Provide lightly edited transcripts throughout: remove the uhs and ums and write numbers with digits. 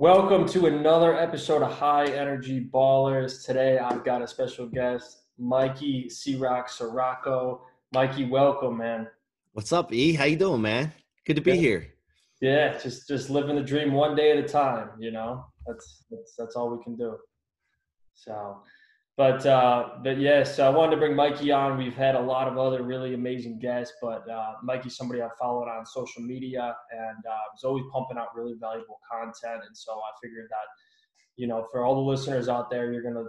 Welcome to another episode of High Energy Ballers. Today I've got a special guest, Mikey CRock Sirocco. Mikey, welcome, man. What's up, E? How you doing, man? Good to be here. Yeah, just living the dream one day at a time, you know. That's all we can do. So, so I wanted to bring Mikey on. We've had a lot of other really amazing guests, but Mikey's somebody I followed on social media and was always pumping out really valuable content. And so I figured that, you know, for all the listeners out there, you're gonna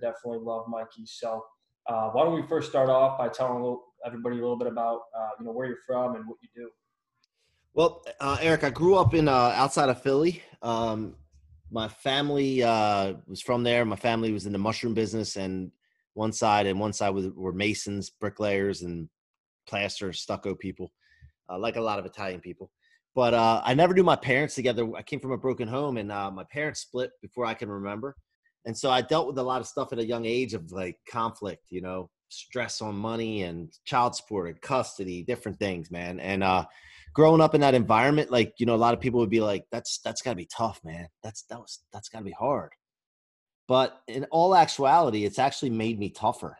definitely love Mikey. So why don't we first start off by telling everybody a little bit about you know, where you're from and what you do. Well, Eric, I grew up in outside of Philly. My family was from there. My family was in the mushroom business, and one side were masons, bricklayers, and plaster stucco people, like a lot of Italian people. But I never knew my parents together. I came from a broken home, and my parents split before I can remember. And so I dealt with a lot of stuff at a young age of like conflict, you know, stress on money and child support and custody, different things, man. And growing up in that environment, like, you know, a lot of people would be like, that's gotta be tough, man. That's gotta be hard. But in all actuality, it's actually made me tougher.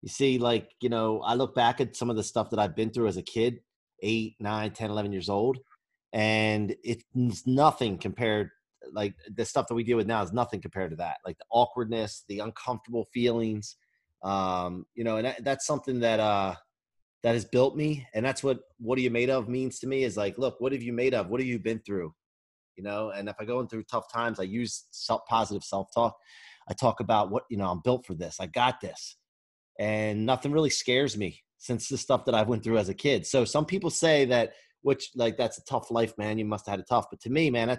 You see, like, you know, I look back at some of the stuff that I've been through as a kid, 8, 9, 10, 11 years old, and it's nothing compared, like the stuff that we deal with now is nothing compared to that. Like the awkwardness, the uncomfortable feelings, you know, and that's something that, that has built me. And that's what are you made of means to me is like, look, what have you made of? What have you been through? You know, and if I go through tough times, I use positive self-talk. I talk about what, you know, I'm built for this. I got this. And nothing really scares me since the stuff that I went through as a kid. So some people say that, which like, that's a tough life, man. You must've had it tough. But to me, man,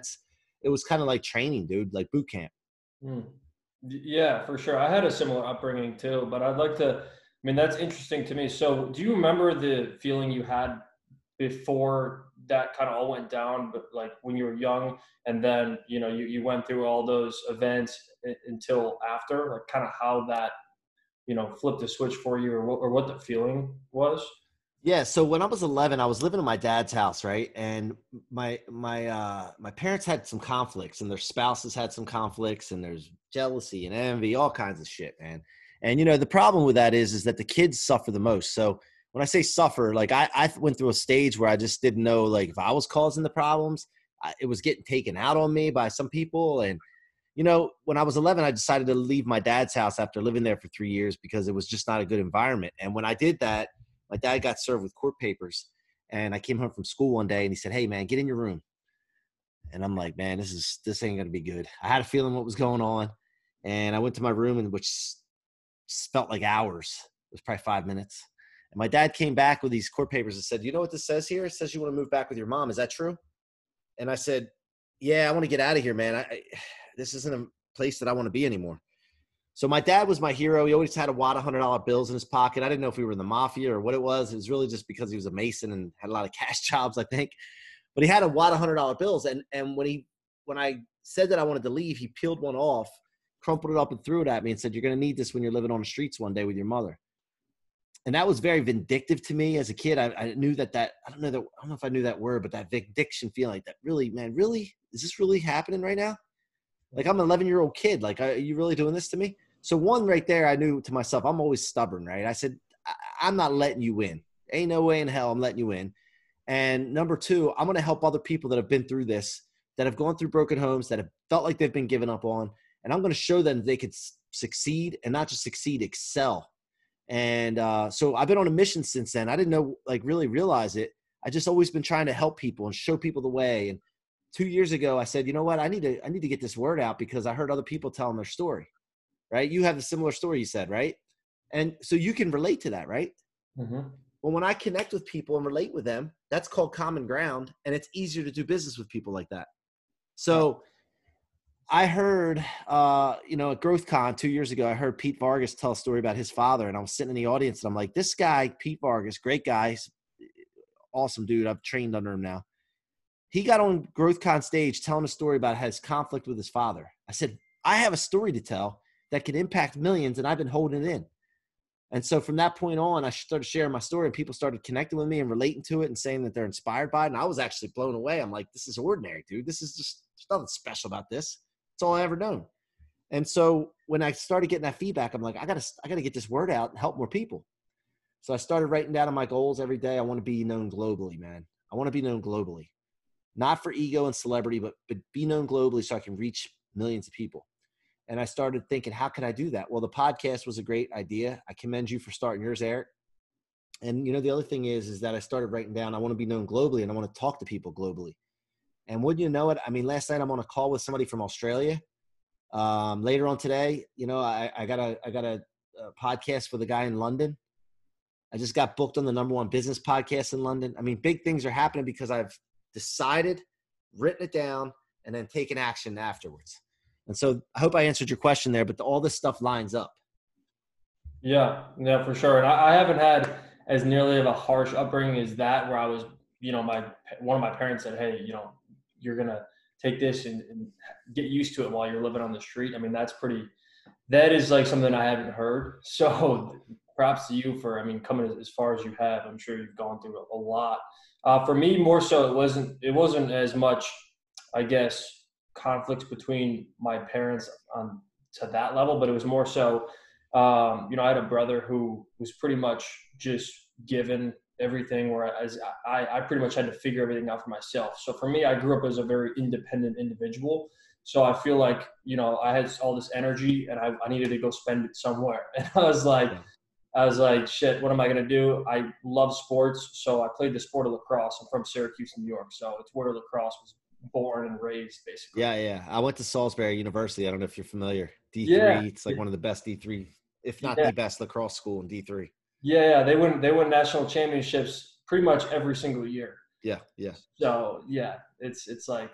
it was kind of like training, dude, like boot camp. Yeah, for sure. I had a similar upbringing too, but I mean, that's interesting to me. So do you remember the feeling you had before that kind of all went down, but like when you were young and then, you know, you went through all those events until after, like kind of how that, you know, flipped the switch for you or what the feeling was? Yeah. So when I was 11, I was living in my dad's house. Right. And my parents had some conflicts and their spouses had some conflicts and there's jealousy and envy, all kinds of shit, man. And, you know, the problem with that is that the kids suffer the most. So when I say suffer, like I went through a stage where I just didn't know, like if I was causing the problems, it was getting taken out on me by some people. And, you know, when I was 11, I decided to leave my dad's house after living there for 3 years because it was just not a good environment. And when I did that, my dad got served with court papers and I came home from school one day and he said, "Hey man, get in your room." And I'm like, man, this ain't going to be good. I had a feeling what was going on. And I went to my room and which felt like hours. It was probably 5 minutes. And my dad came back with these court papers and said, "You know what this says here? It says you want to move back with your mom. Is that true?" And I said, "Yeah, I want to get out of here, man. This isn't a place that I want to be anymore." So my dad was my hero. He always had a wad of $100 bills in his pocket. I didn't know if we were in the mafia or what it was. It was really just because he was a mason and had a lot of cash jobs, I think. But he had a wad of $100 bills. And when I said that I wanted to leave, he peeled one off, crumpled it up and threw it at me and said, "You're going to need this when you're living on the streets one day with your mother." And that was very vindictive to me as a kid. I knew that I don't know if I knew that word, but that vindication feeling, that really, man, really, is this really happening right now? Like I'm an 11-year-old kid. Like, are you really doing this to me? So one right there, I knew to myself, I'm always stubborn, right? I said, I'm not letting you win. Ain't no way in hell I'm letting you win. And number two, I'm going to help other people that have been through this, that have gone through broken homes, that have felt like they've been given up on. And I'm going to show them they could succeed and not just succeed, excel. And so I've been on a mission since then. I didn't know, like really realize it. I just always been trying to help people and show people the way. And 2 years ago, I said, you know what? I need to get this word out because I heard other people telling their story, right? You have a similar story you said, right? And so you can relate to that, right? Mm-hmm. Well, when I connect with people and relate with them, that's called common ground. And it's easier to do business with people like that. So I heard, you know, at GrowthCon 2 years ago, I heard Pete Vargas tell a story about his father. And I was sitting in the audience and I'm like, this guy, Pete Vargas, great guy, awesome dude. I've trained under him now. He got on GrowthCon stage telling a story about his conflict with his father. I said, I have a story to tell that can impact millions and I've been holding it in. And so from that point on, I started sharing my story, and people started connecting with me and relating to it and saying that they're inspired by it. And I was actually blown away. I'm like, this is ordinary, dude. This is just, there's nothing special about this. It's all I ever known. And so when I started getting that feedback, I'm like, I gotta get this word out and help more people. So I started writing down my goals every day. I want to be known globally, man. I want to be known globally, not for ego and celebrity, but be known globally so I can reach millions of people. And I started thinking, how could I do that? Well, the podcast was a great idea. I commend you for starting yours, Eric. And you know, the other thing is that I started writing down, I want to be known globally and I want to talk to people globally. And wouldn't you know it? I mean, last night I'm on a call with somebody from Australia. Later on today, you know, I got a podcast with a guy in London. I just got booked on the #1 business podcast in London. I mean, big things are happening because I've decided, written it down, and then taken action afterwards. And so I hope I answered your question there, but all this stuff lines up. Yeah, for sure. And I haven't had as nearly of a harsh upbringing as that, where I was, you know, one of my parents said, hey, you know, you're going to take this and get used to it while you're living on the street. I mean, that is like something I haven't heard. So props to you for, I mean, coming as far as you have. I'm sure you've gone through a lot. For me, more so, it wasn't as much, I guess, conflicts between my parents to that level, but it was more so, you know, I had a brother who was pretty much just given everything, whereas I pretty much had to figure everything out for myself. So for me, I grew up as a very independent individual. So I feel like, you know, I had all this energy and I needed to go spend it somewhere. And I was like, shit, what am I going to do? I love sports. So I played the sport of lacrosse. I'm from Syracuse, New York. So it's where lacrosse was born and raised, basically. Yeah. I went to Salisbury University. I don't know if you're familiar. D3, yeah. It's like one of the best D3, if not the best lacrosse school in D3. Yeah, they win national championships pretty much every single year. Yeah. So yeah, it's like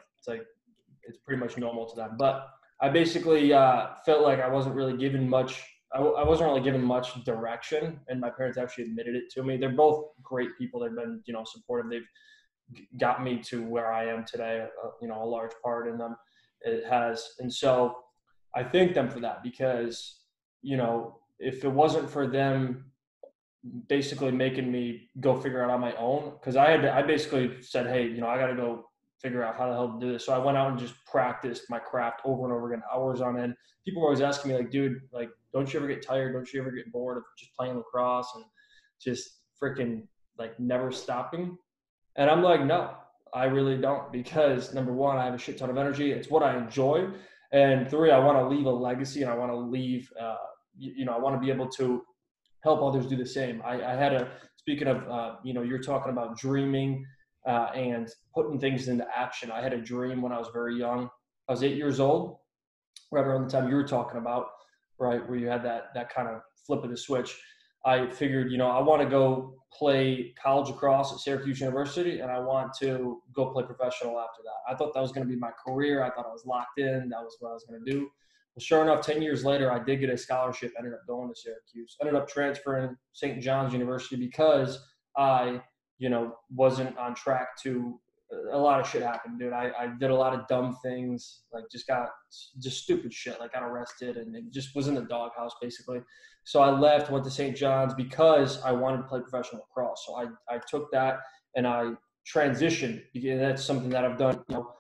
it's pretty much normal to them. But I basically felt like I wasn't really given much. I wasn't really given much direction, and my parents actually admitted it to me. They're both great people. They've been, you know, supportive. They've got me to where I am today, you know, a large part in them it has. And so I thank them for that, because, you know, if it wasn't for them basically making me go figure out on my own, because I basically said, hey, you know, I got to go figure out how the hell to do this. So I went out and just practiced my craft over and over again, hours on end. People were always asking me like, dude, like, don't you ever get tired? Don't you ever get bored of just playing lacrosse and just freaking like never stopping? And I'm like, no, I really don't, because number one, I have a shit ton of energy. It's what I enjoy. And three, I want to leave a legacy, and I want to leave, you know, I want to be able to help others do the same. I had a, speaking of, you know, you're talking about dreaming and putting things into action. I had a dream when I was very young. I was 8 years old, right around the time you were talking about, right, where you had that kind of flip of the switch. I figured, you know, I want to go play college lacrosse at Syracuse University, and I want to go play professional after that. I thought that was going to be my career. I thought I was locked in. That was what I was going to do. Well, sure enough, 10 years later, I did get a scholarship, ended up going to Syracuse, ended up transferring to St. John's University because I, you know, wasn't on track to – a lot of shit happened, dude. I did a lot of dumb things, like just stupid shit, like got arrested, and it just was in the doghouse basically. So I left, went to St. John's because I wanted to play professional lacrosse. So I took that and I transitioned. That's something that I've done, you know,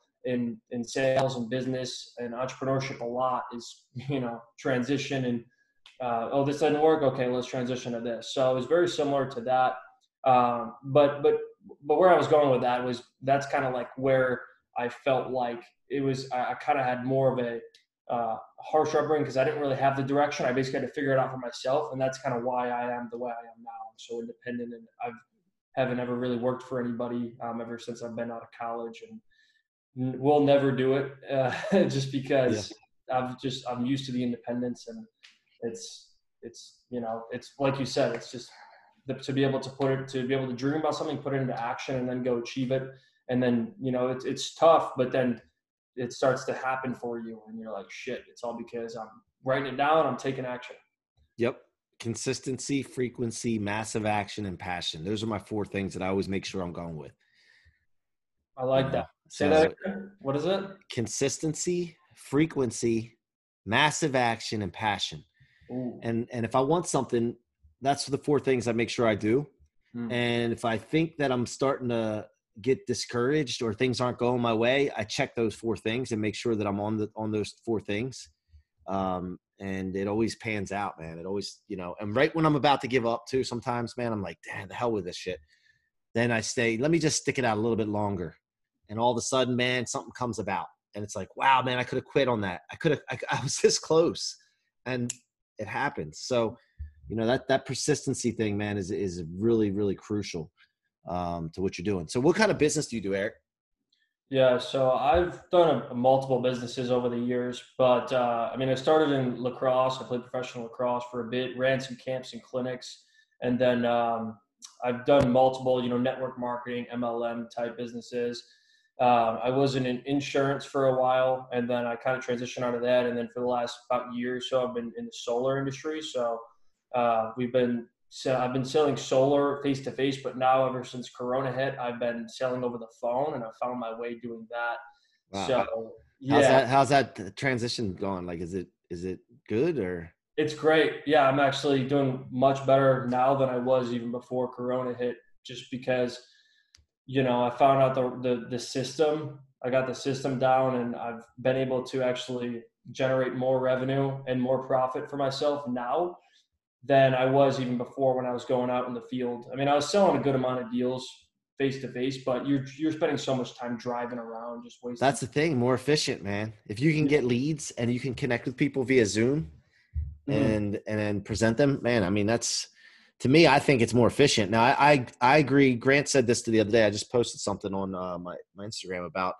in sales and business and entrepreneurship a lot is, you know, transition and, oh, this doesn't work. Okay, let's transition to this. So it was very similar to that. But where I was going with that was that's kind of like where I felt like it was, I kind of had more of a, harsher upbringing because I didn't really have the direction. I basically had to figure it out for myself, and that's kind of why I am the way I am now. I'm so independent, and I haven't ever really worked for anybody ever since I've been out of college, and will never do it just because I'm used to the independence, and it's you know, it's like you said, it's just to be able to dream about something, put it into action, and then go achieve it, and then, you know, it's tough, but then it starts to happen for you, and you're like, shit, it's all because I'm writing it down. I'm taking action. Yep. Consistency, frequency, massive action, and passion. Those are my four things that I always make sure I'm going with. I like that. Say that again. What is it? Consistency, frequency, massive action, and passion. Ooh. And if I want something, that's the four things I make sure I do. And if I think that I'm starting to get discouraged or things aren't going my way, I check those four things and make sure that I'm on those four things. And it always pans out, man. It always, you know, and right when I'm about to give up too, sometimes, man, I'm like, damn, the hell with this shit. Then I say, let me just stick it out a little bit longer. And all of a sudden, man, something comes about and it's like, wow, man, I could have quit on that. I could have, I was this close, and it happens. So, you know, that persistency thing, man, is really, really crucial to what you're doing. So what kind of business do you do, Eric? Yeah, so I've done multiple businesses over the years, but I mean, I started in lacrosse. I played professional lacrosse for a bit, ran some camps and clinics, and then I've done multiple, you know, network marketing, MLM type businesses. I was in insurance for a while, and then I kind of transitioned out of that. And then for the last about year or so, I've been in the solar industry. So I've been selling solar face to face, but now ever since Corona hit, I've been selling over the phone, and I found my way doing that. Wow. So yeah. How's that transition going? Like, is it good or? It's great. Yeah. I'm actually doing much better now than I was even before Corona hit, just because, you know, I found out the system. I got the system down, and I've been able to actually generate more revenue and more profit for myself now than I was even before when I was going out in the field. I mean, I was selling a good amount of deals face to face, but you're spending so much time driving around, just wasting. That's the thing, more efficient, man. If you can get leads and you can connect with people via Zoom and present them, man, I mean, that's, to me, I think it's more efficient. Now, I agree. Grant said this to the other day. I just posted something on my Instagram about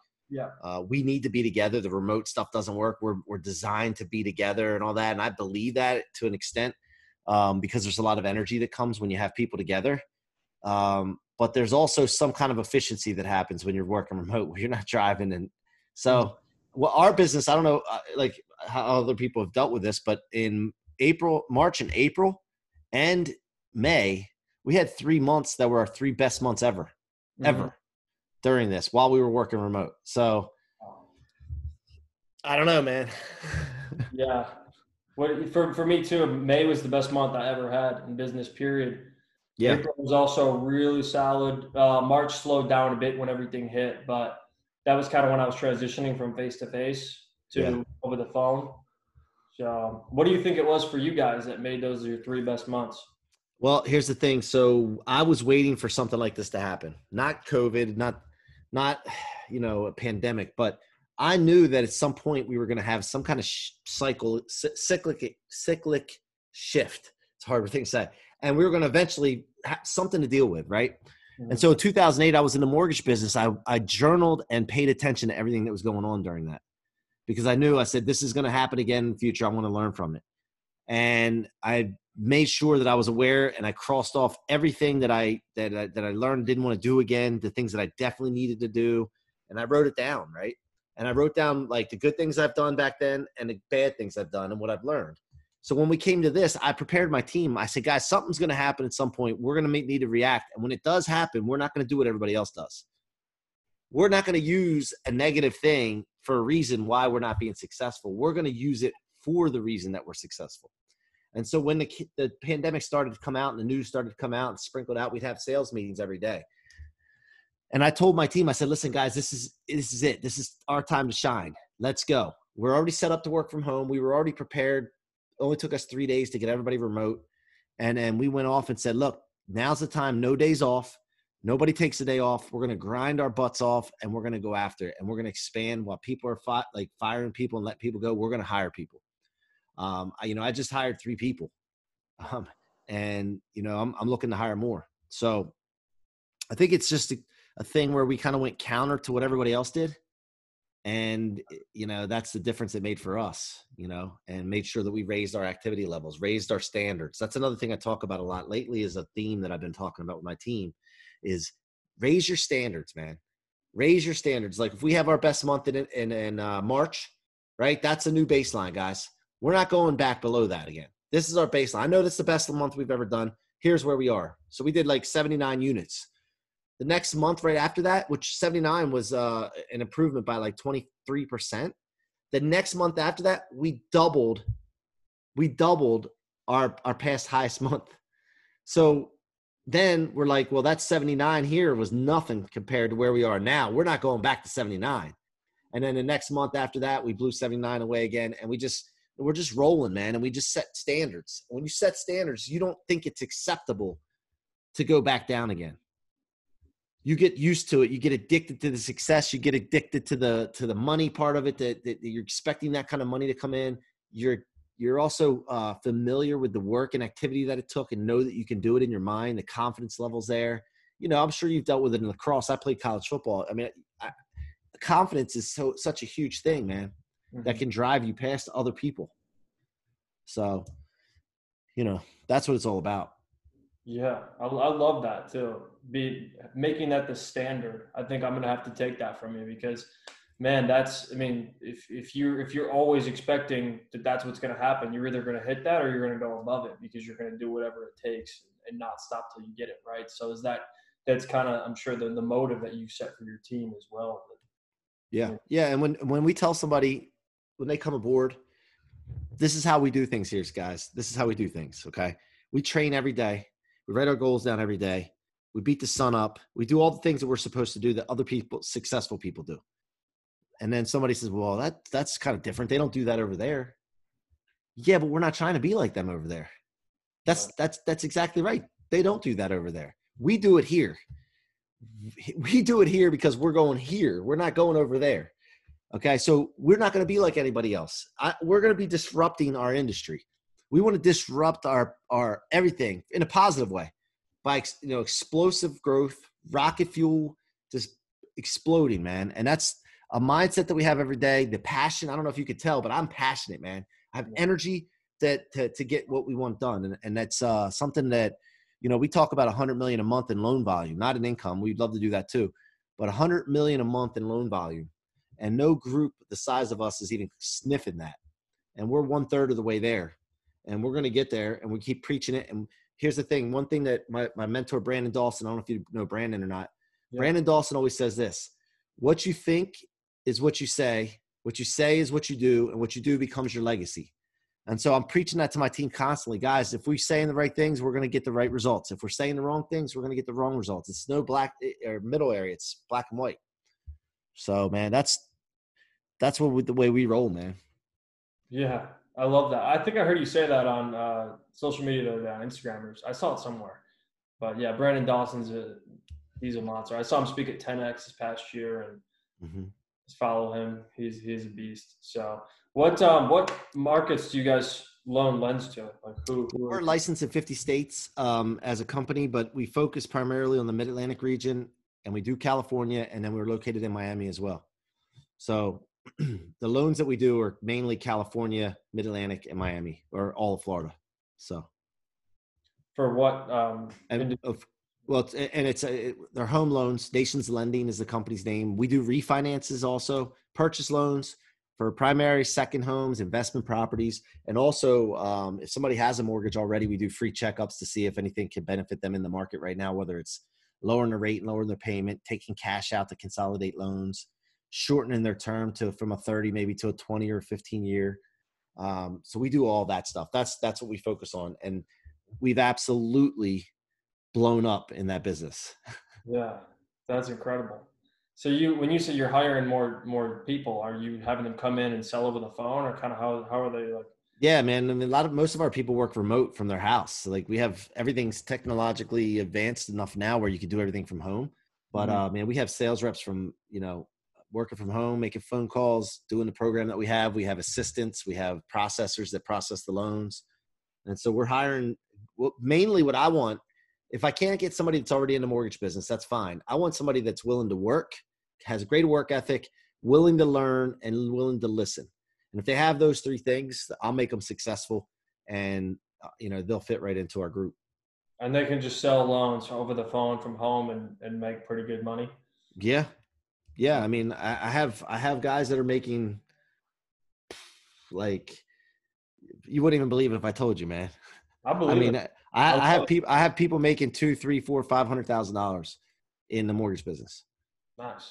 we need to be together. The remote stuff doesn't work. We're designed to be together and all that. And I believe that to an extent because there's a lot of energy that comes when you have people together. But there's also some kind of efficiency that happens when you're working remote, where you're not driving. And so well, our business, I don't know like how other people have dealt with this, but in March and April and May, we had 3 months that were our three best months ever during this while we were working remote. So I don't know, man. Yeah. What, for me too, May was the best month I ever had in business, period. Yeah. April was also really solid. March slowed down a bit when everything hit, but that was kind of when I was transitioning from face to face to over the phone. So what do you think it was for you guys that made those your three best months? Well, here's the thing. So I was waiting for something like this to happen, not COVID, not, you know, a pandemic, but I knew that at some point we were going to have some kind of cyclic shift. It's a hard thing to say. And we were going to eventually have something to deal with. Right. Mm-hmm. And so in 2008, I was in the mortgage business. I journaled and paid attention to everything that was going on during that, because I knew, I said, this is going to happen again in the future. I want to learn from it. And I made sure that I was aware, and I crossed off everything that I learned, didn't want to do again, the things that I definitely needed to do. And I wrote it down. Right. And I wrote down like the good things I've done back then and the bad things I've done and what I've learned. So when we came to this, I prepared my team. I said, guys, something's going to happen at some point. We're going to need to react. And when it does happen, we're not going to do what everybody else does. We're not going to use a negative thing for a reason why we're not being successful. We're going to use it for the reason that we're successful. And so when the pandemic started to come out and the news started to come out and sprinkled out, we'd have sales meetings every day. And I told my team, I said, listen, guys, this is it. This is our time to shine. Let's go. We're already set up to work from home. We were already prepared. It only took us 3 days to get everybody remote. And then we went off and said, look, now's the time. No days off. Nobody takes a day off. We're going to grind our butts off, and we're going to go after it. And we're going to expand while people are firing people and let people go. We're going to hire people. I just hired 3 people, and you know, I'm looking to hire more. So I think it's just a thing where we kind of went counter to what everybody else did. And, you know, that's the difference it made for us, you know, and made sure that we raised our activity levels, raised our standards. That's another thing I talk about a lot lately, is a theme that I've been talking about with my team is raise your standards, man, raise your standards. Like if we have our best month in March, right? That's a new baseline, guys. We're not going back below that again. This is our baseline. I know this is the best month we've ever done. Here's where we are. So we did like 79 units. The next month right after that, which 79 was an improvement by like 23%. The next month after that, we doubled our past highest month. So then we're like, well, that 79 here was nothing compared to where we are now. We're not going back to 79. And then the next month after that, we blew 79 away again. And we're just rolling, man. And we just set standards. When you set standards, you don't think it's acceptable to go back down again. You get used to it. You get addicted to the success. You get addicted to the money part of it, that you're expecting that kind of money to come in. You're also familiar with the work and activity that it took, and know that you can do it in your mind. The confidence level's there. You know, I'm sure you've dealt with it in lacrosse. I played college football. I mean, confidence is such a huge thing, man, that can drive you past other people. So, you know, that's what it's all about. Yeah, I love that too. Making that the standard. I think I'm gonna have to take that from you, because, man, that's, I mean, if you're always expecting that's what's gonna happen, you're either gonna hit that or you're gonna go above it, because you're gonna do whatever it takes and not stop till you get it right. So is that's kind of, I'm sure, the motive that you set for your team as well. Yeah, yeah. And when we tell somebody, when they come aboard, this is how we do things here, guys. This is how we do things, okay? We train every day. We write our goals down every day. We beat the sun up. We do all the things that we're supposed to do that other people, successful people, do. And then somebody says, well, that's kind of different. They don't do that over there. Yeah, but we're not trying to be like them over there. That's exactly right. They don't do that over there. We do it here. We do it here because we're going here. We're not going over there. Okay. So we're not going to be like anybody else. We're going to be disrupting our industry. We want to disrupt our everything in a positive way by, you know, explosive growth, rocket fuel, just exploding, man. And that's a mindset that we have every day. The passion, I don't know if you could tell, but I'm passionate, man. I have energy to get what we want done. And that's something that, you know, we talk about $100 million a month in loan volume, not in income. We'd love to do that too, but $100 million a month in loan volume, and no group the size of us is even sniffing that. And we're 1/3 of the way there, and we're going to get there, and we keep preaching it. And here's the thing. One thing that my mentor, Brandon Dawson, I don't know if you know Brandon or not. Yeah. Brandon Dawson always says this: what you think is what you say is what you do, and what you do becomes your legacy. And so I'm preaching that to my team constantly. Guys, if we're saying the right things, we're going to get the right results. If we're saying the wrong things, we're going to get the wrong results. It's no black or middle area. It's black and white. So, man, that's the way we roll, man. Yeah, I love that. I think I heard you say that on social media the other day, on Instagram. I saw it somewhere. But, yeah, Brandon Dawson's he's a monster. I saw him speak at 10X this past year, and just follow him. He's a beast. So – What markets do you guys loan lends to? Like who We're licensed in 50 states as a company, but we focus primarily on the Mid-Atlantic region, and we do California, and then we're located in Miami as well. So the loans that we do are mainly California, Mid-Atlantic, and Miami, or all of Florida. So for what? They're home loans. Nations Lending is the company's name. We do refinances also, purchase loans, for primary, second homes, investment properties, and also if somebody has a mortgage already, we do free checkups to see if anything can benefit them in the market right now, whether it's lowering the rate and lowering their payment, taking cash out to consolidate loans, shortening their term from a 30 maybe to a 20 or 15 year. So we do all that stuff. That's what we focus on. And we've absolutely blown up in that business. Yeah, that's incredible. So when you say you're hiring more people, are you having them come in and sell over the phone, or kind of how are they like? Yeah, man. I mean, most of our people work remote from their house. So like we have, everything's technologically advanced enough now where you can do everything from home. But man, we have sales reps from, you know, working from home, making phone calls, doing the program that we have. We have assistants, we have processors that process the loans. And so we're hiring mainly what I want. If I can't get somebody that's already in the mortgage business, that's fine. I want somebody that's willing to work, has a great work ethic, willing to learn, and willing to listen. And if they have those three things, I'll make them successful, and you know, they'll fit right into our group. And they can just sell loans over the phone from home and make pretty good money. Yeah. Yeah. I mean, I have guys that are making, like, you wouldn't even believe it if I told you, man. I believe it. I have people making $200,000, $300,000, $400,000, $500,000 in the mortgage business. Nice.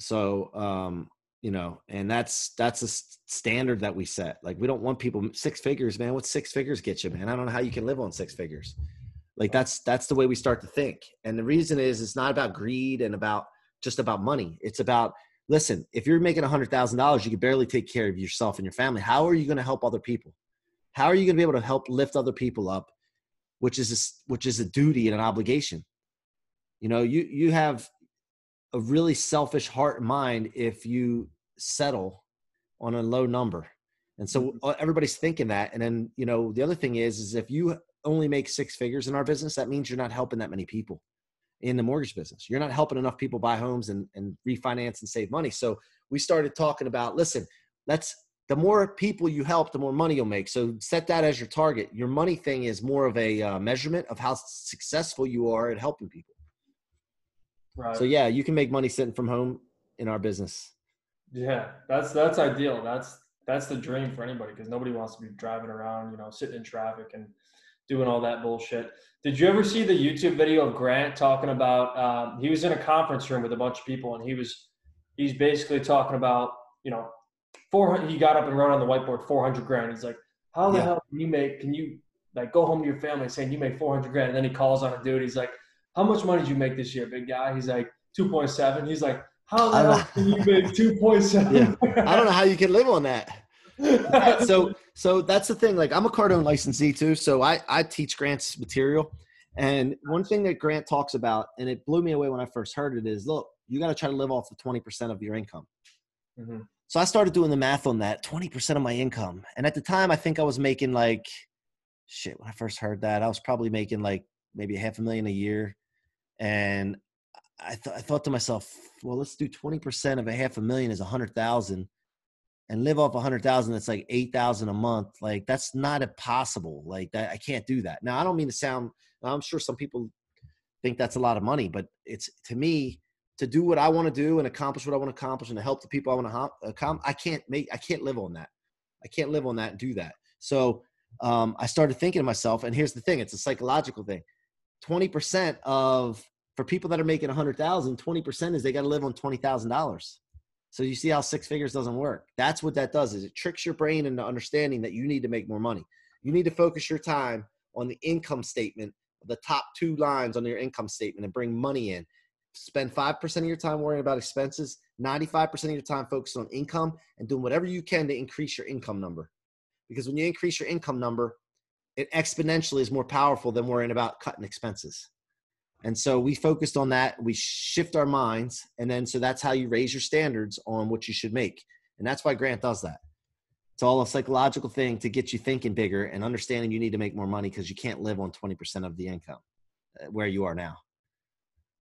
So, you know, and that's a standard that we set. Like, we don't want people 6 figures, man. What 6 figures get you, man? I don't know how you can live on 6 figures. Like that's the way we start to think. And the reason is it's not about greed and about just about money. It's about, listen, if you're making $100,000, you can barely take care of yourself and your family. How are you going to help other people? How are you going to be able to help lift other people up, which is a duty and an obligation? You know, you have a really selfish heart and mind if you settle on a low number. And so everybody's thinking that. And then, you know, the other thing is if you only make six figures in our business, that means you're not helping that many people in the mortgage business. You're not helping enough people buy homes and refinance and save money. So we started talking about, listen, the more people you help, the more money you'll make. So set that as your target. Your money thing is more of a measurement of how successful you are at helping people. Right. So yeah, you can make money sitting from home in our business. Yeah, that's ideal. That's the dream for anybody, because nobody wants to be driving around, you know, sitting in traffic and doing all that bullshit. Did you ever see the YouTube video of Grant talking about, he was in a conference room with a bunch of people, and he's basically talking about, you know, he got up and wrote on the whiteboard, 400 grand. He's like, how the hell can you like go home to your family saying you make 400 grand? And then he calls on a dude. He's like, how much money did you make this year, big guy? He's like, 2.7. He's like, how the hell can you make 2.7? Yeah. I don't know how you can live on that. So that's the thing. Like, I'm a Cardone licensee too. So I teach Grant's material. And one thing that Grant talks about, and it blew me away when I first heard it, is look, you got to try to live off the 20% of your income. Mm-hmm. So I started doing the math on that, 20% of my income. And at the time, I think I was making like, shit, when I first heard that, I was probably making like maybe $500,000 a year. And I thought to myself, well, let's do 20% of $500,000 is 100,000, and live off 100,000. That's like 8,000 a month. Like, that's not impossible. Like that, I can't do that. Now, I don't mean to sound, I'm sure some people think that's a lot of money, but it's, to me, to do what I want to do and accomplish what I want to accomplish and to help the people I want to accomplish, I can't live on that. I can't live on that and do that. So I started thinking to myself, and here's the thing, it's a psychological thing. 20% of, for people that are making 100,000, 20% is they got to live on $20,000. So you see how six figures doesn't work. That's what that does, is it tricks your brain into understanding that you need to make more money. You need to focus your time on the income statement, the top two lines on your income statement, and bring money in. Spend 5% of your time worrying about expenses, 95% of your time focused on income, and doing whatever you can to increase your income number. Because when you increase your income number, it exponentially is more powerful than worrying about cutting expenses. And so we focused on that. We shift our minds. And then, so that's how you raise your standards on what you should make. And that's why Grant does that. It's all a psychological thing to get you thinking bigger and understanding you need to make more money, because you can't live on 20% of the income where you are now.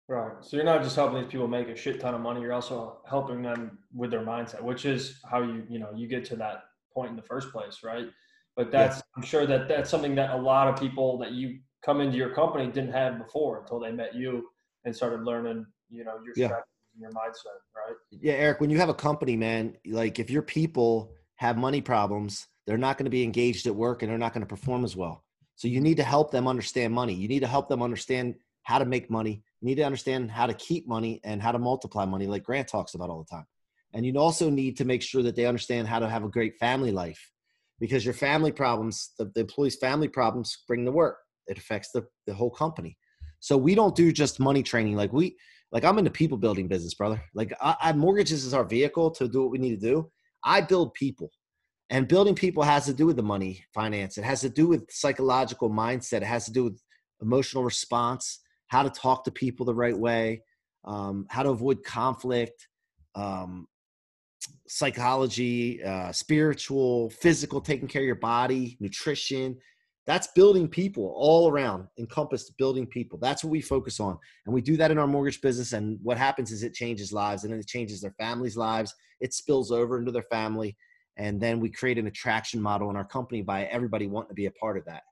Right. So you're not just helping these people make a shit ton of money. You're also helping them with their mindset, which is how you get to that point in the first place. Right. But I'm sure that's something that a lot of people that you come into your company didn't have before until they met you and started learning, you know, your strategy and your mindset, right? Yeah, Eric, when you have a company, man, like if your people have money problems, they're not going to be engaged at work and they're not going to perform as well. So you need to help them understand money. You need to help them understand how to make money. You need to understand how to keep money and how to multiply money, like Grant talks about all the time. And you also need to make sure that they understand how to have a great family life, because your family problems, the employees' family problems bring the work. It affects the whole company. So we don't do just money training. Like I'm in the people building business, brother. Like mortgages is our vehicle to do what we need to do. I build people, and building people has to do with the money, finance. It has to do with psychological mindset. It has to do with emotional response, how to talk to people the right way, how to avoid conflict, psychology, spiritual, physical, taking care of your body, nutrition. That's building people all around, encompassed building people. That's what we focus on. And we do that in our mortgage business. And what happens is it changes lives, and then it changes their families' lives. It spills over into their family. And then we create an attraction model in our company by everybody wanting to be a part of that.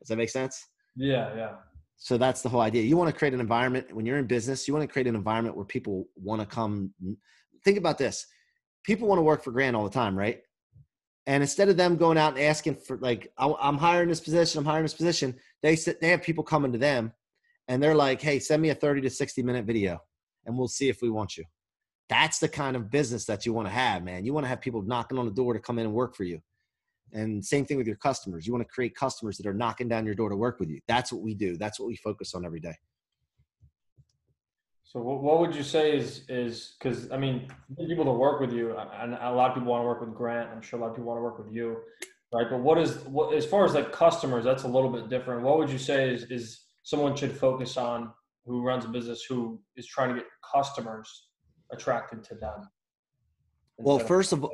Does that make sense? Yeah, yeah. So that's the whole idea. You want to create an environment when you're in business, you want to create an environment where people want to come. Think about this. People want to work for Grant all the time, right? And instead of them going out and asking for, like, I'm hiring this position, they have people coming to them, and they're like, hey, send me a 30 to 60 minute video, and we'll see if we want you. That's the kind of business that you want to have, man. You want to have people knocking on the door to come in and work for you. And same thing with your customers. You want to create customers that are knocking down your door to work with you. That's what we do. That's what we focus on every day. So what would you say is, because I mean, people that work with you, and a lot of people want to work with Grant. I'm sure a lot of people want to work with you, right? But what as far as like customers, that's a little bit different. What would you say is someone should focus on who runs a business, who is trying to get customers attracted to them? Well, first of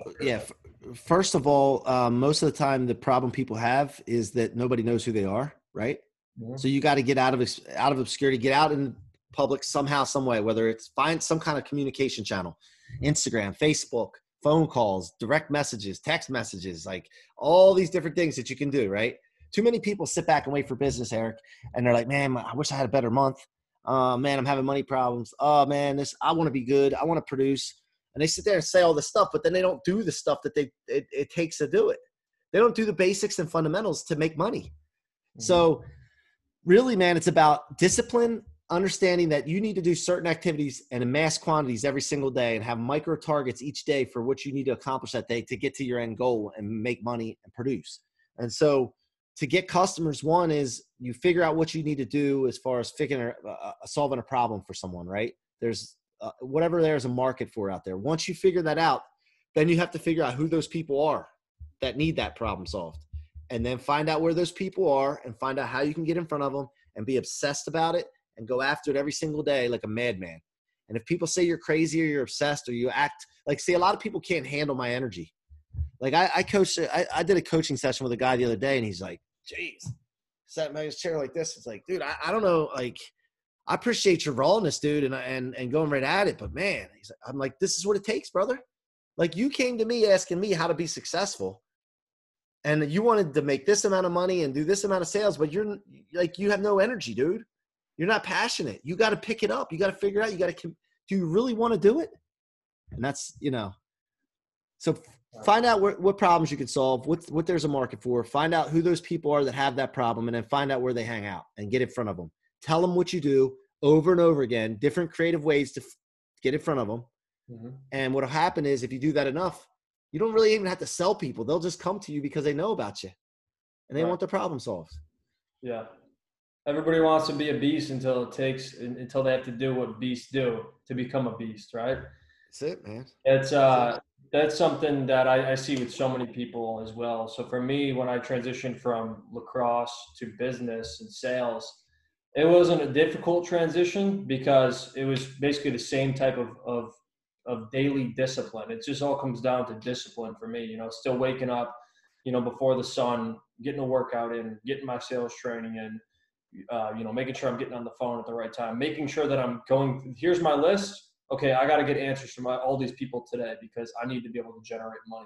all, most of the time the problem people have is that nobody knows who they are, right? Mm-hmm. So you got to get out of obscurity, get out in public somehow, some way, whether it's find some kind of communication channel, Instagram, Facebook, phone calls, direct messages, text messages, like all these different things that you can do, right? Too many people sit back and wait for business, Eric, and they're like, man, I wish I had a better month. Man, I'm having money problems. Oh, man, I want to be good. I want to produce. And they sit there and say all this stuff, but then they don't do the stuff that it takes to do it. They don't do the basics and fundamentals to make money. Mm-hmm. So really, man, it's about discipline, understanding that you need to do certain activities and amass quantities every single day and have micro targets each day for what you need to accomplish that day to get to your end goal and make money and produce. And so to get customers, one is you figure out what you need to do as far as solving a problem for someone, right? Whatever there's a market for out there. Once you figure that out, then you have to figure out who those people are that need that problem solved. And then find out where those people are and find out how you can get in front of them and be obsessed about it and go after it every single day like a madman. And if people say you're crazy or you're obsessed or you act like, see, a lot of people can't handle my energy. Like I did a coaching session with a guy the other day and he's like, geez, sat in his chair like this. It's like, dude, I don't know. Like, I appreciate your rawness, dude, and going right at it. But man, I'm like, this is what it takes, brother. Like, you came to me asking me how to be successful, and you wanted to make this amount of money and do this amount of sales, but you're like, you have no energy, dude. You're not passionate. You got to pick it up. You got to figure out. You got to. Do you really want to do it? And that's, you know. So find out what problems you can solve, what there's a market for. Find out who those people are that have that problem, and then find out where they hang out and get in front of them. Tell them what you do over and over again, different creative ways to get in front of them. Mm-hmm. And what'll happen is if you do that enough, you don't really even have to sell people. They'll just come to you because they know about you and they want the problem solved. Yeah. Everybody wants to be a beast until they have to do what beasts do to become a beast. Right. That's it, man. That's something that I see with so many people as well. So for me, when I transitioned from lacrosse to business and sales, it wasn't a difficult transition because it was basically the same type of daily discipline. It just all comes down to discipline for me, you know, still waking up, you know, before the sun, getting a workout in, getting my sales training in, you know, making sure I'm getting on the phone at the right time, making sure that I'm going, here's my list. Okay, I got to get answers from all these people today because I need to be able to generate money.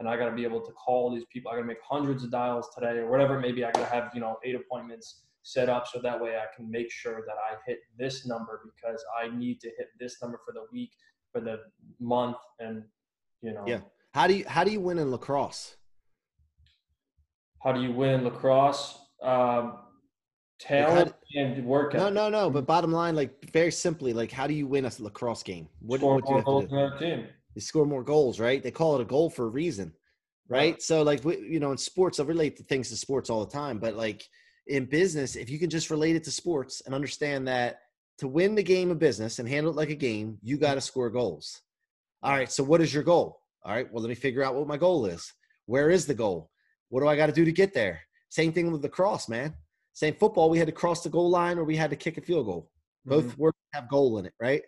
And I got to be able to call these people. I got to make hundreds of dials today or whatever. Maybe I got to have, you know, 8 appointments set up so that way I can make sure that I hit this number because I need to hit this number for the week, for the month, and you know. Yeah. How do you win in lacrosse? How do you win in lacrosse? Talent and work ethic. No. But bottom line, like very simply, like how do you win a lacrosse game? You score more goals, right? They call it a goal for a reason, right? Yeah. So like you know, in sports, I relate things to sports all the time, but like. In business, if you can just relate it to sports and understand that to win the game of business and handle it like a game, you got to score goals. All right. So what is your goal? All right. Well, let me figure out what my goal is. Where is the goal? What do I got to do to get there? Same thing with the cross, man. Same football. We had to cross the goal line or we had to kick a field goal. Both words have goal in it, right?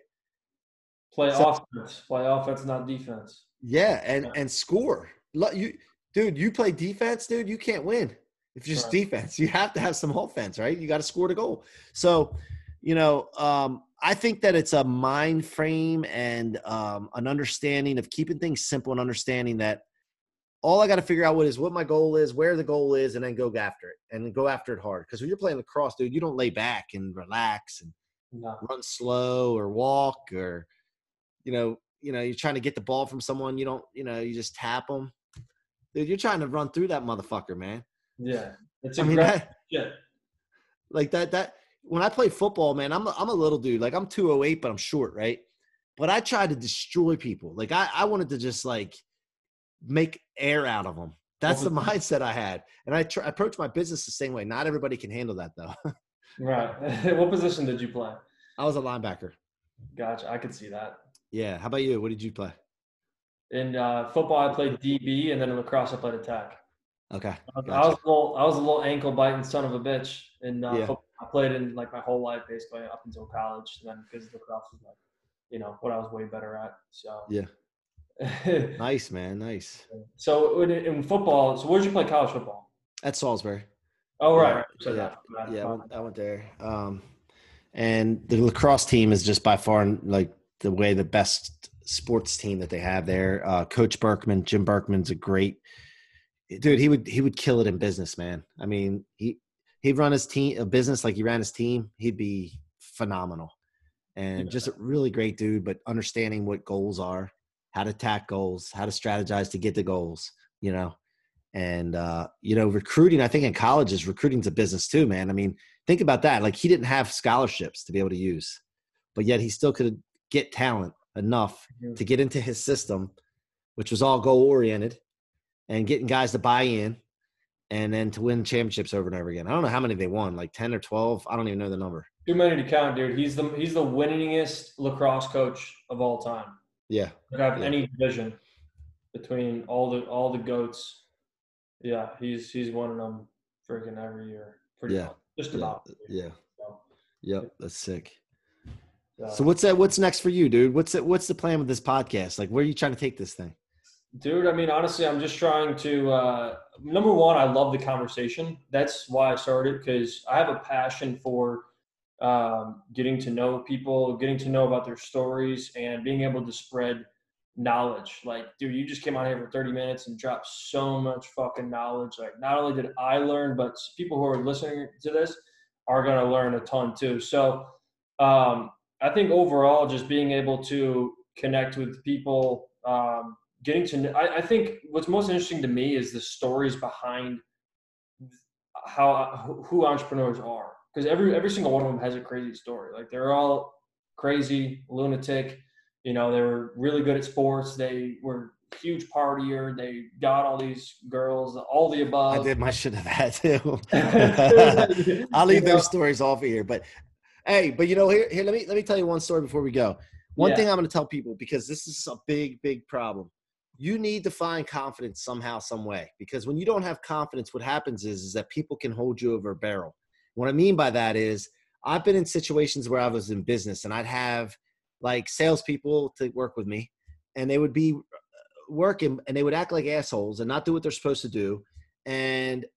Play offense. Play offense, not defense. Yeah. And score. You play defense, dude. You can't win. It's just defense. You have to have some offense, right? You got to score the goal. So, you know, I think that it's a mind frame and an understanding of keeping things simple and understanding that all I got to figure out what my goal is, where the goal is, and then go after it and go after it hard. Because when you're playing lacrosse, dude, you don't lay back and relax and run slow or walk or, you know, you're trying to get the ball from someone. You don't, you know, you just tap them. Dude, you're trying to run through that motherfucker, man. Yeah, it's incredible. Yeah, like that. When I play football, man, I'm a little dude. Like I'm 208, but I'm short, right? But I try to destroy people. Like I wanted to just like make air out of them. That's the mindset I had. And I approached my business the same way. Not everybody can handle that though. Right. What position did you play? I was a linebacker. Gotcha. I could see that. Yeah. How about you? What did you play? In football, I played DB, and then in lacrosse, I played attack. Okay. Gotcha. I was a little ankle biting son of a bitch. And football, I played in like my whole life, basically up until college. And then because lacrosse was like, you know, what I was way better at. So yeah. Nice, man. Nice. So in football, so where did you play college football? At Salisbury. Oh, right. So yeah, I went there. And the lacrosse team is just by far like the best sports team that they have there. Coach Berkman, Jim Berkman's a great dude. He would kill it in business, man. I mean, he'd run his team a business like he ran his team. He'd be phenomenal, and just a really great dude. But understanding what goals are, how to attack goals, how to strategize to get the goals, you know. And, you know, recruiting, I think in colleges, recruiting's a business too, man. I mean, think about that. Like, he didn't have scholarships to be able to use, but yet he still could get talent enough to get into his system, which was all goal-oriented, and getting guys to buy in, and then to win championships over and over again. I don't know how many they won, like 10 or 12. I don't even know the number. Too many to count, dude. He's the winningest lacrosse coach of all time. Yeah. Could have any division between all the GOATs. Yeah, he's winning them freaking every year. Pretty much. Just about. Yeah. So, yep, that's sick. So what's next for you, dude? What's the plan with this podcast? Like, where are you trying to take this thing? Dude, I mean, honestly, I'm just trying to number one, I love the conversation. That's why I started, because I have a passion for getting to know people, getting to know about their stories, and being able to spread knowledge. Like, dude, you just came out here for 30 minutes and dropped so much fucking knowledge. Like, not only did I learn, but people who are listening to this are going to learn a ton too. So I think overall, just being able to connect with people, getting to know, I think what's most interesting to me is the stories behind who entrepreneurs are. Because every single one of them has a crazy story. Like, they're all crazy, lunatic. You know, they were really good at sports. They were a huge partier. They got all these girls, all the above. I did my shit of that too. I'll leave those stories off of here. But hey, but you know, here let me tell you one story before we go. One thing I'm going to tell people, because this is a big, big problem. You need to find confidence somehow, some way. Because when you don't have confidence, what happens is that people can hold you over a barrel. What I mean by that is, I've been in situations where I was in business and I'd have like salespeople to work with me, and they would be working and they would act like assholes and not do what they're supposed to do. And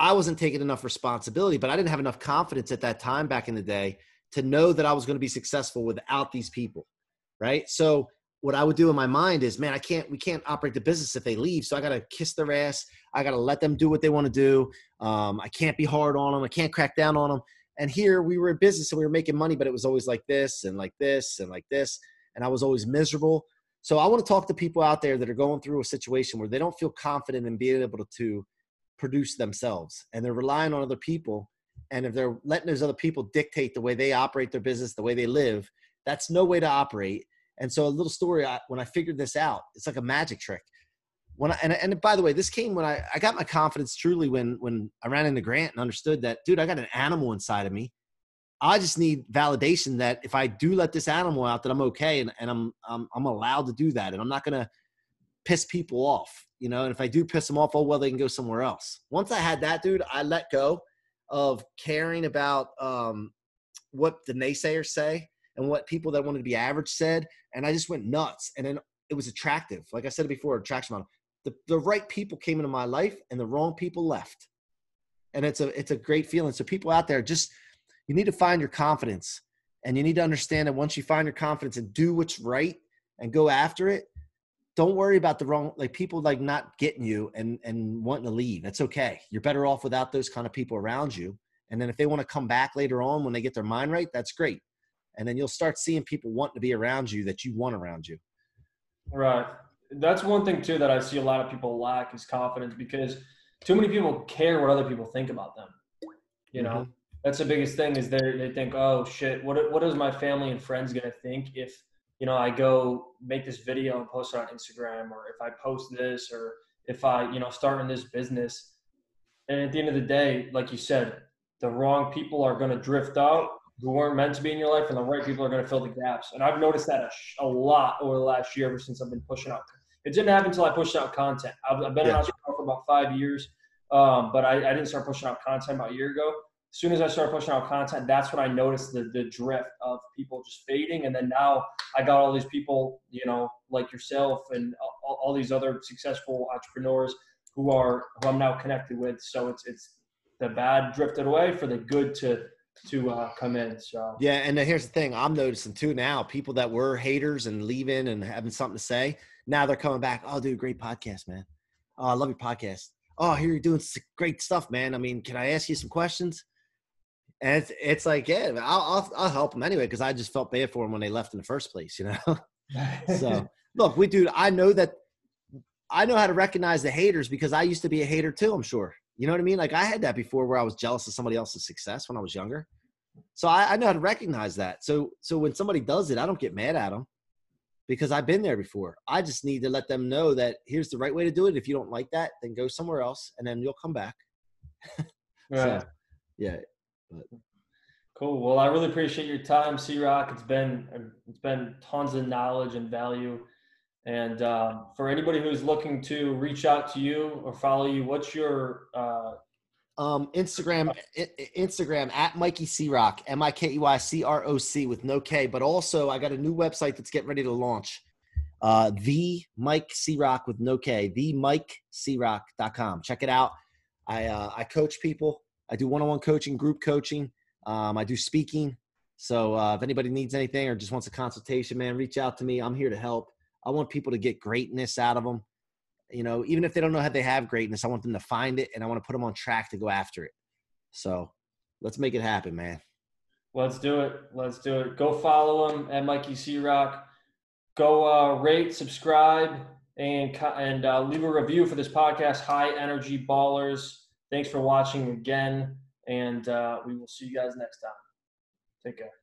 I wasn't taking enough responsibility, but I didn't have enough confidence at that time back in the day to know that I was going to be successful without these people. Right. So what I would do in my mind is, man, we can't operate the business if they leave. So I got to kiss their ass. I got to let them do what they want to do. I can't be hard on them. I can't crack down on them. And here we were in business and we were making money, but it was always like this and like this and like this. And I was always miserable. So I want to talk to people out there that are going through a situation where they don't feel confident in being able to produce themselves. And they're relying on other people. And if they're letting those other people dictate the way they operate their business, the way they live, that's no way to operate. And so a little story, when I figured this out, it's like a magic trick. And by the way, this came when I got my confidence truly when I ran into Grant and understood that, dude, I got an animal inside of me. I just need validation that if I do let this animal out, that I'm okay. And I'm allowed to do that. And I'm not going to piss people off, you know? And if I do piss them off, oh, well, they can go somewhere else. Once I had that, dude, I let go of caring about what the naysayers say and what people that wanted to be average said. And I just went nuts. And then it was attractive. Like I said before, attraction model. The right people came into my life and the wrong people left. And it's a great feeling. So people out there, just, you need to find your confidence, and you need to understand that once you find your confidence and do what's right and go after it, don't worry about the wrong, like people like not getting you and wanting to leave. That's okay. You're better off without those kind of people around you. And then if they want to come back later on when they get their mind right, that's great. And then you'll start seeing people wanting to be around you that you want around you. Right. That's one thing too that I see a lot of people lack is confidence, because too many people care what other people think about them. You know, that's the biggest thing is they think, oh shit, what is my family and friends going to think if, you know, I go make this video and post it on Instagram, or if I post this, or if I, you know, start in this business. And at the end of the day, like you said, the wrong people are going to drift out who weren't meant to be in your life, and the right people are going to fill the gaps. And I've noticed that a lot over the last year, ever since I've been pushing out. It didn't happen until I pushed out content. I've been an entrepreneur for about 5 years, but I didn't start pushing out content about a year ago. As soon as I started pushing out content, that's when I noticed the drift of people just fading. And then now I got all these people, you know, like yourself and all these other successful entrepreneurs who I'm now connected with. So it's the bad drifted away for the good to come in. So yeah, and here's the thing I'm noticing too now: people that were haters and leaving and having something to say, now they're coming back. Oh, dude, great podcast, man. Oh, I love your podcast. Oh, here you're doing great stuff, man. I mean, can I ask you some questions? And it's like, yeah, I'll help them anyway, because I just felt bad for them when they left in the first place, you know. So look, I know how to recognize the haters, because I used to be a hater too, I'm sure. You know what I mean? Like, I had that before, where I was jealous of somebody else's success when I was younger. So I know how to recognize that. So when somebody does it, I don't get mad at them, because I've been there before. I just need to let them know that here's the right way to do it. If you don't like that, then go somewhere else, and then you'll come back. Right. So, yeah. But. Cool. Well, I really appreciate your time, C-Rock. It's been tons of knowledge and value. And for anybody who's looking to reach out to you or follow you, what's your Instagram? Instagram at Mikey CRock, MIKEYCROC with no K. But also, I got a new website that's getting ready to launch. The Mike CRock with no K. TheMikeCRock.com. Check it out. I coach people. I do one-on-one coaching, group coaching. I do speaking. So if anybody needs anything or just wants a consultation, man, reach out to me. I'm here to help. I want people to get greatness out of them. You know, even if they don't know how they have greatness, I want them to find it, and I want to put them on track to go after it. So let's make it happen, man. Let's do it. Let's do it. Go follow him at Mikey CRock. Go rate, subscribe, and leave a review for this podcast, High Energy Ballers. Thanks for watching again, and we will see you guys next time. Take care.